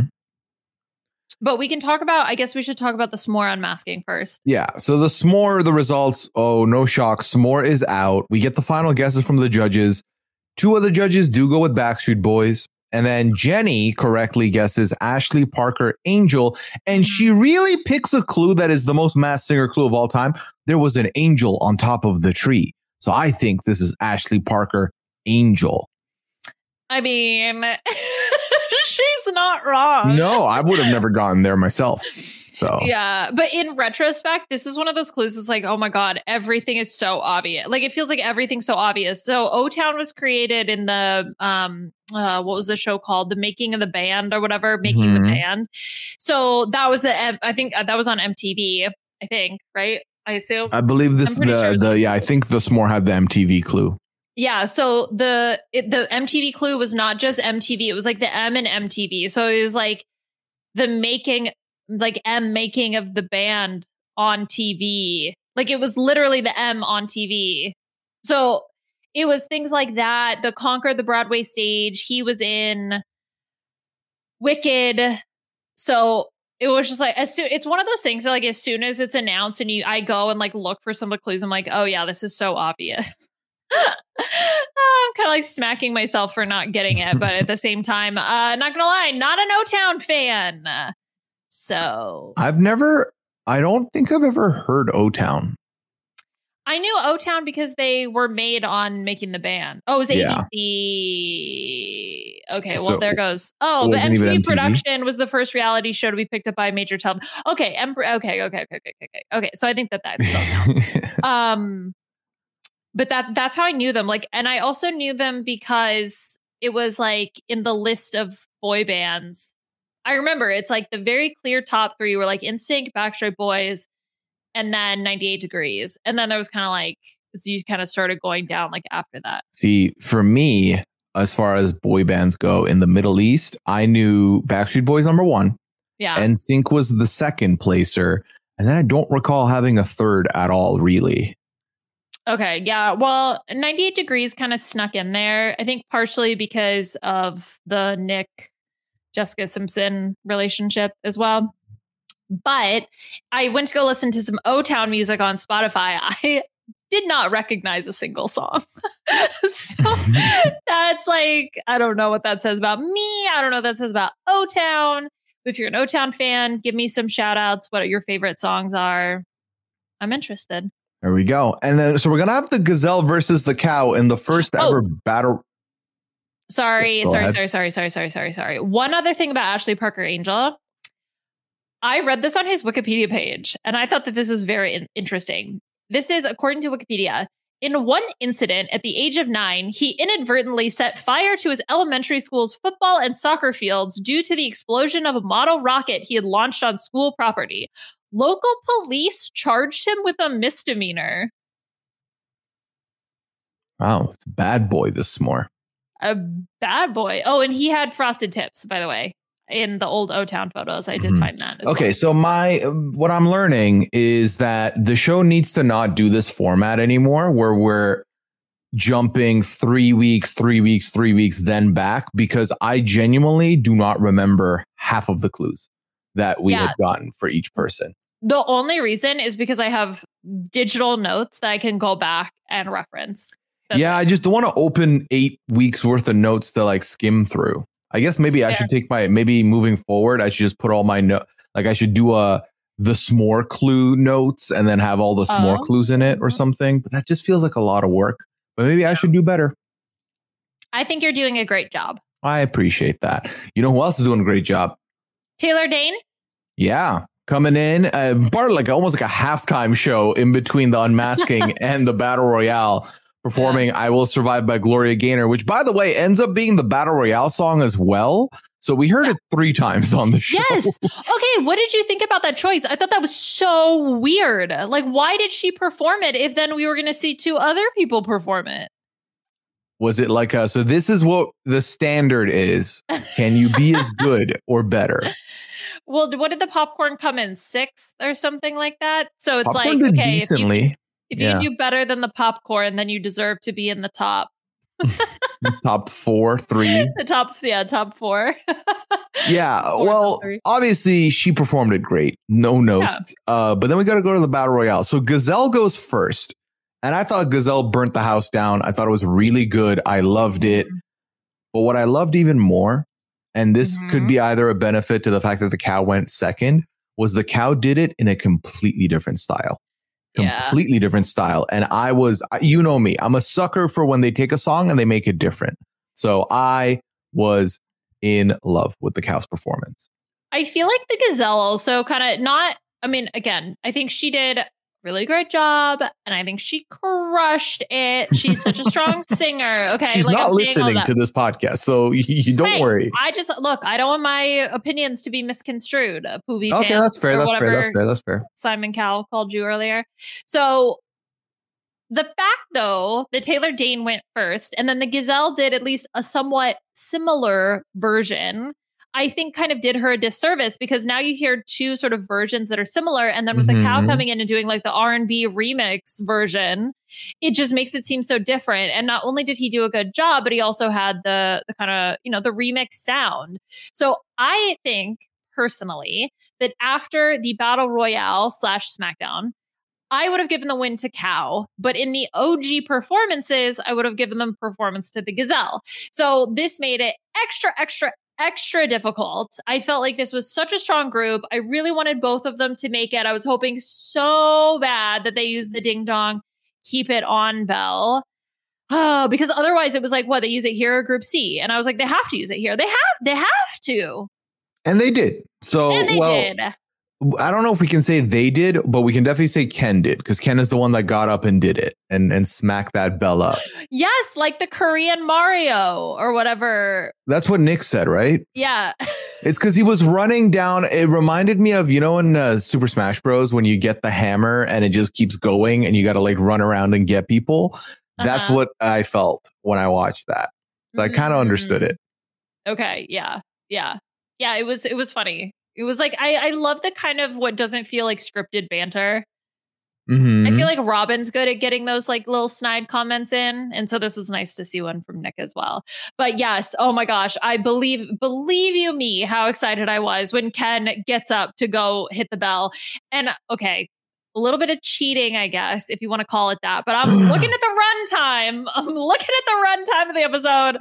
But we can talk about, I guess we should talk about the s'more unmasking first. Yeah. So the s'more, the results. Oh, no shock. S'more is out. We get the final guesses from the judges. Two other judges do go with Backstreet Boys. And then Jenny correctly guesses Ashley Parker Angel. And she really picks a clue that is the most Masked Singer clue of all time. There was an angel on top of the tree. So I think this is Ashley Parker Angel. I mean, she's not wrong. No, I would have never gotten there myself. So yeah, but in retrospect, this is one of those clues. It's like, oh my God, everything is so obvious. Like it feels like everything's so obvious. So O-Town was created in the um, uh, what was the show called? The Making of the Band or whatever, Making mm-hmm. the Band. So that was the I think that was on M T V. I think right. I assume. I believe this. The, sure the yeah, I think the s'more had the M T V clue. Yeah, so the it, the M T V clue was not just M T V. It was like the M and M T V. So it was like the making, like M making of the band on T V. Like it was literally the M on T V. So it was things like that. The Conquer the Broadway stage. He was in Wicked. So it was just like, as soon, it's one of those things that like as soon as it's announced and you, I go and like look for some of the clues. I'm like, oh yeah, this is so obvious. I'm kind of like smacking myself for not getting it, but at the same time, uh, not gonna lie, not an O-Town fan. So I've never, I don't think I've ever heard O-Town. I knew O-Town because they were made on Making the Band. Oh, it was yeah. A B C. Okay, well, so, there goes. Oh, but M T V, M T V production was the first reality show to be picked up by a major television. Okay, em- okay, okay, okay, okay, okay, okay. So I think that that's still now. um. But that that's how I knew them. Like, and I also knew them because it was like in the list of boy bands. I remember it's like the very clear top three were like N Sync, Backstreet Boys, and then ninety-eight degrees. And then there was kind of like, so you kind of started going down like after that. See, for me, as far as boy bands go in the Middle East, I knew Backstreet Boys number one. Yeah. N Sync was the second placer. And then I don't recall having a third at all, really. Okay, yeah. Well, ninety-eight degrees kind of snuck in there. I think partially because of the Nick Jessica Simpson relationship as well. But I went to go listen to some O-Town music on Spotify. I did not recognize a single song. So that's like, I don't know what that says about me. I don't know what that says about O-Town. If you're an O-Town fan, give me some shout outs, what your favorite songs are. I'm interested. There we go. And then, so we're going to have the gazelle versus the cow in the first oh. ever battle. Sorry, go sorry, ahead. sorry, sorry, sorry, sorry, sorry, sorry. One other thing about Ashley Parker Angel. I read this on his Wikipedia page, and I thought that this is very in- interesting. This is, according to Wikipedia, in one incident at the age of nine, he inadvertently set fire to his elementary school's football and soccer fields due to the explosion of a model rocket he had launched on school property. Local police charged him with a misdemeanor. Wow, it's a bad boy this s'more. A bad boy. Oh, and he had frosted tips, by the way, in the old O-Town photos. I did mm-hmm. find that. As okay, well. So my what I'm learning is that the show needs to not do this format anymore where we're jumping three weeks, three weeks, three weeks, then back, because I genuinely do not remember half of the clues that we yeah. had gotten for each person. The only reason is because I have digital notes that I can go back and reference. That's yeah, it. I just don't want to open eight weeks worth of notes to like skim through. I guess maybe Fair. I should take my, maybe moving forward, I should just put all my notes, like I should do a, the s'more clue notes and then have all the s'more oh. clues in it or something. But that just feels like a lot of work. But maybe yeah. I should do better. I think you're doing a great job. I appreciate that. You know who else is doing a great job? Taylor Dayne? Yeah, coming in, uh, part of like almost like a halftime show in between the unmasking and the battle royale, performing yeah. I Will Survive by Gloria Gaynor, which, by the way, ends up being the battle royale song as well. So we heard yeah. it three times on the show. Yes. Okay, what did you think about that choice? I thought that was so weird. Like, why did she perform it if then we were going to see two other people perform it? Was it like, a, so this is what the standard is. Can you be as good or better? Well, what did the popcorn come in? Sixth or something like that? So it's popcorn like, okay, decently. if you, if yeah. you do better than the popcorn, then you deserve to be in the top Top four, three. The top, yeah, top four. Yeah, four, well, obviously she performed it great. No notes. Yeah. Uh, but then we got to go to the Battle Royale. So Gazelle goes first. And I thought Gazelle burnt the house down. I thought it was really good. I loved it. But what I loved even more, and this mm-hmm. could be either a benefit to the fact that the cow went second, was the cow did it in a completely different style. Completely yeah. different style. And I was, you know me, I'm a sucker for when they take a song and they make it different. So I was in love with the cow's performance. I feel like the Gazelle also kind of not, I mean, again, I think she did a really great job and I think she crushed it. She's such a strong singer. Okay. She's like, not I'm listening to this podcast. So you, you don't hey, worry. I just, look, I don't want my opinions to be misconstrued. Poovy okay, that's fair. That's fair. That's fair. That's fair. Simon Cowell called you earlier. So the fact, though, that Taylor Dayne went first and then the Gazelle did at least a somewhat similar version, I think kind of did her a disservice because now you hear two sort of versions that are similar. And then with mm-hmm. the cow coming in and doing like the R and B remix version, it just makes it seem so different. And not only did he do a good job, but he also had the, the kind of, you know, the remix sound. So I think personally that after the Battle Royale slash SmackDown, I would have given the win to Cow, but in the O G performances, I would have given them performance to the Gazelle. So this made it extra, extra, extra difficult. I felt like this was such a strong group. I really wanted both of them to make it. I was hoping so bad that they used the ding dong, keep it on bell. Oh, because otherwise it was like, what, they use it here or Group C? And I was like, they have to use it here. They have, they have to. And they did. So, and they well, did. I don't know if we can say they did, but we can definitely say Ken did because Ken is the one that got up and did it and, and smacked that bell up. Yes, like the Korean Mario or whatever. That's what Nick said, right? Yeah. It's because he was running down. It reminded me of, you know, in uh, Super Smash Bros. When you get the hammer and it just keeps going and you got to like run around and get people. That's uh-huh. what I felt when I watched that. So mm-hmm. I kind of understood it. Okay. Yeah. Yeah. Yeah. It was it was funny. It was like, I, I love the kind of what doesn't feel like scripted banter. Mm-hmm. I feel like Robin's good at getting those like little snide comments in. And so this was nice to see one from Nick as well. But yes, oh my gosh, I believe, believe you me, how excited I was when Ken gets up to go hit the bell. And okay, a little bit of cheating, I guess, if you want to call it that. But I'm looking at the runtime. I'm looking at the runtime of the episode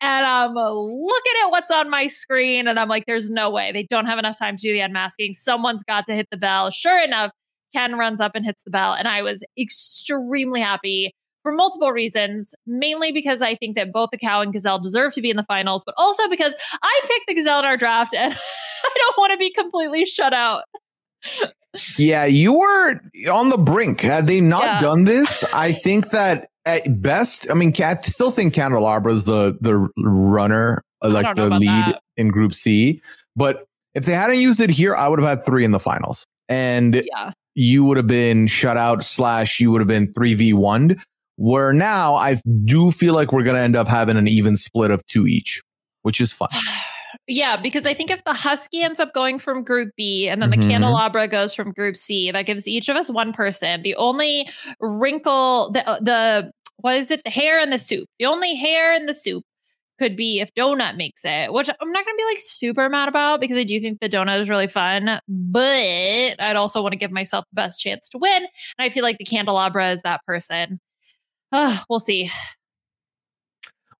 and I'm looking at what's on my screen. And I'm like, there's no way. They don't have enough time to do the unmasking. Someone's got to hit the bell. Sure enough, Ken runs up and hits the bell. And I was extremely happy for multiple reasons, mainly because I think that both the cow and Gazelle deserve to be in the finals, but also because I picked the Gazelle in our draft and I don't want to be completely shut out. Yeah, you were on the brink. Had they not yeah. done this, I think that at best, I mean, I still think Candelabra is the, the runner, like the lead that. in Group C. But if they hadn't used it here, I would have had three in the finals. And yeah. you would have been shut out slash you would have been three v one. Where now I do feel like we're going to end up having an even split of two each, which is fun. Yeah, because I think if the Husky ends up going from Group B and then the mm-hmm. Candelabra goes from Group C, that gives each of us one person. The only wrinkle, the, the what is it? The hair in the soup. The only hair in the soup could be if Donut makes it, which I'm not going to be like super mad about because I do think the Donut is really fun. But I'd also want to give myself the best chance to win. And I feel like the Candelabra is that person. Uh, we'll see.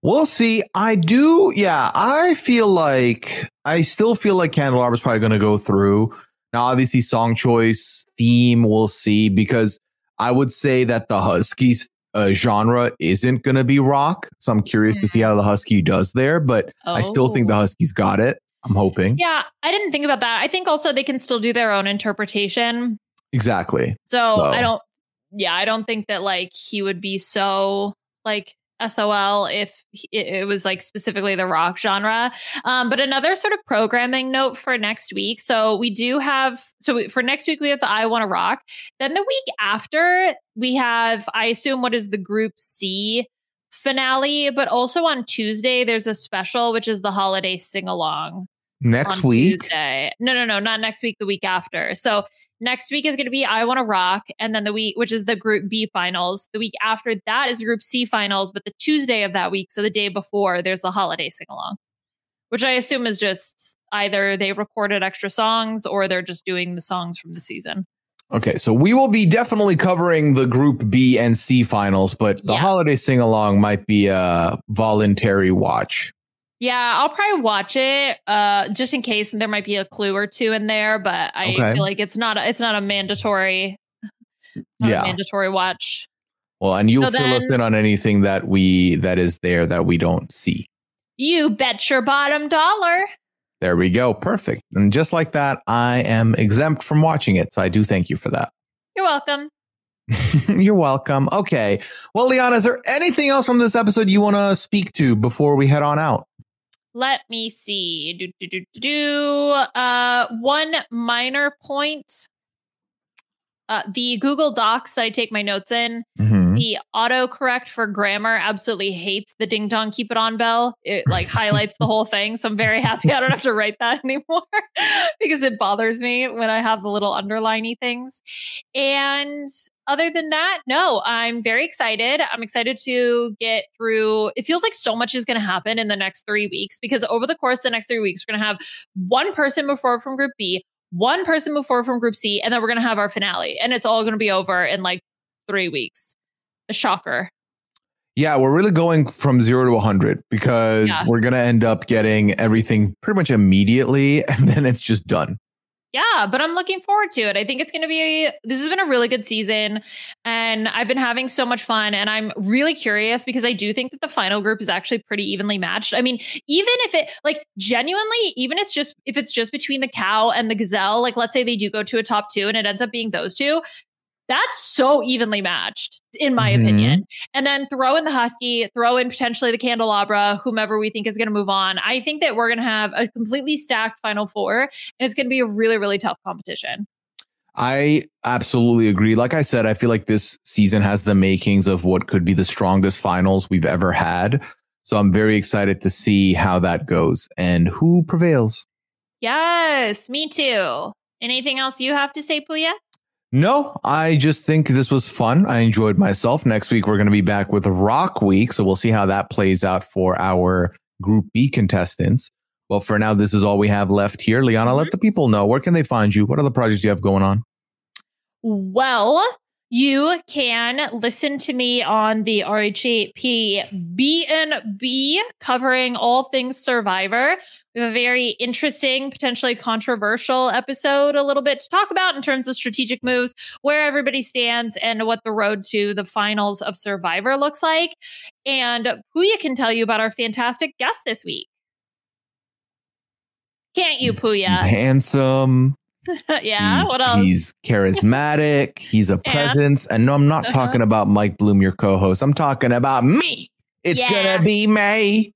We'll see. I do. Yeah, I feel like I still feel like Candelabra is probably going to go through. Now, obviously, song choice, theme, we'll see, because I would say that the Huskies uh, genre isn't going to be rock. So I'm curious mm-hmm. to see how the Husky does there. But oh. I still think the Huskies got it. I'm hoping. Yeah, I didn't think about that. I think also they can still do their own interpretation. Exactly. So, so. I don't. Yeah, I don't think that like he would be so like. S O L if it was like specifically the rock genre. Um, but another sort of programming note for next week. So we do have, so we, for next week, we have the I Wanna Rock. Then the week after we have, I assume what is the Group C finale, but also on Tuesday, there's a special, which is the holiday sing along. Next week? Tuesday. No, no, no, not next week, the week after. So next week is going to be I Wanna Rock, and then the week, which is the Group B finals. The week after that is Group C finals, but the Tuesday of that week, so the day before, there's the holiday sing-along, which I assume is just either they recorded extra songs or they're just doing the songs from the season. Okay, so we will be definitely covering the Group B and C finals, but the yeah. holiday sing-along might be a voluntary watch. Yeah, I'll probably watch it uh, just in case, and there might be a clue or two in there. But I okay. feel like it's not a, it's not a mandatory, not yeah. a mandatory watch. Well, and you'll so fill then, us in on anything that we that is there that we don't see. You bet your bottom dollar. There we go, perfect. And just like that, I am exempt from watching it. So I do thank you for that. You're welcome. You're welcome. Okay. Well, Liana, is there anything else from this episode you want to speak to before we head on out? Let me see. Do, do, do, do, do. Uh, one minor point. Uh, the Google Docs that I take my notes in, mm-hmm. the autocorrect for grammar absolutely hates the ding dong keep it on bell. It like highlights the whole thing. So I'm very happy I don't have to write that anymore because it bothers me when I have the little underliney things. And other than that, no, I'm very excited. I'm excited to get through. It feels like so much is going to happen in the next three weeks because over the course of the next three weeks, we're going to have one person move forward from Group B, one person move forward from Group C, and then we're going to have our finale. And it's all going to be over in like three weeks. A shocker. Yeah, we're really going from zero to one hundred because yeah. we're going to end up getting everything pretty much immediately. And then it's just done. Yeah, but I'm looking forward to it. I think it's going to be, this has been a really good season and I've been having so much fun and I'm really curious because I do think that the final group is actually pretty evenly matched. I mean, even if it like genuinely, even it's just, if it's just between the cow and the gazelle, like let's say they do go to a top two and it ends up being those two. That's so evenly matched, in my mm-hmm. opinion. And then throw in the husky, throw in potentially the candelabra, whomever we think is going to move on. I think that we're going to have a completely stacked final four, and it's going to be a really, really tough competition. I absolutely agree. Like I said, I feel like this season has the makings of what could be the strongest finals we've ever had. So I'm very excited to see how that goes and who prevails. Yes, me too. Anything else you have to say, Pooya? No, I just think this was fun. I enjoyed myself. Next week, we're going to be back with Rock Week. So we'll see how that plays out for our Group B contestants. Well, for now, this is all we have left here. Liana, mm-hmm. let the people know. Where can they find you? What other projects do you have going on? Well, you can listen to me on the RHAP B N B covering all things Survivor. We have a very interesting, potentially controversial episode a little bit to talk about in terms of strategic moves, where everybody stands and what the road to the finals of Survivor looks like. And Pooya can tell you about our fantastic guest this week. Can't you, Pooya? He's handsome. yeah, he's, what else? He's charismatic. He's a presence. And, and no, I'm not uh-huh. talking about Mike Bloom, your co-host. I'm talking about me. It's yeah. going to be me.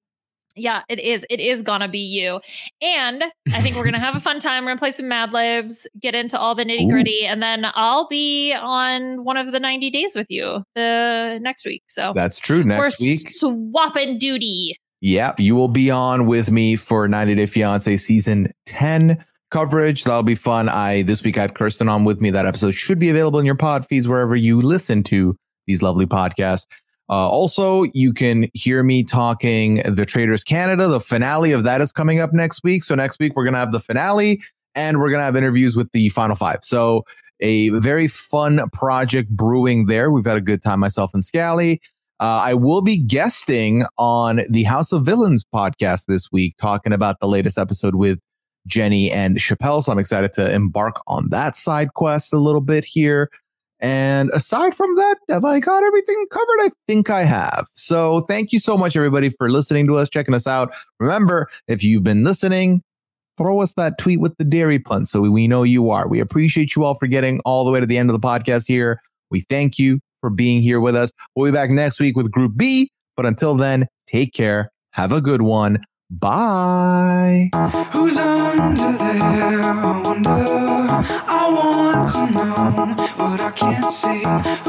Yeah, it is. It is going to be you. And I think we're going to have a fun time. We're going to play some Mad Libs, get into all the nitty gritty, and then I'll be on one of the ninety days with you the next week. So that's true. Next we're week. Swapping duty. Yep. You will be on with me for ninety Day Fiance season ten coverage. That'll be fun. I this week I had Kirsten on with me. That episode should be available in your pod feeds wherever you listen to these lovely podcasts. Uh, also, you can hear me talking The Traders Canada. The finale of that is coming up next week. So next week, we're going to have the finale and we're going to have interviews with the final five. So a very fun project brewing there. We've had a good time, myself and Scally. Uh, I will be guesting on the House of Villains podcast this week, talking about the latest episode with Jenny and Chappelle. So I'm excited to embark on that side quest a little bit here. And aside from that, have I got everything covered? I think I have. So thank you so much, everybody, for listening to us, checking us out. Remember, if you've been listening, throw us that tweet with the dairy puns so we, we know you are. We appreciate you all for getting all the way to the end of the podcast here. We thank you for being here with us. We'll be back next week with Group B. But until then, take care. Have a good one. Bye. Who's under there? I wonder. I want to know what I can't see.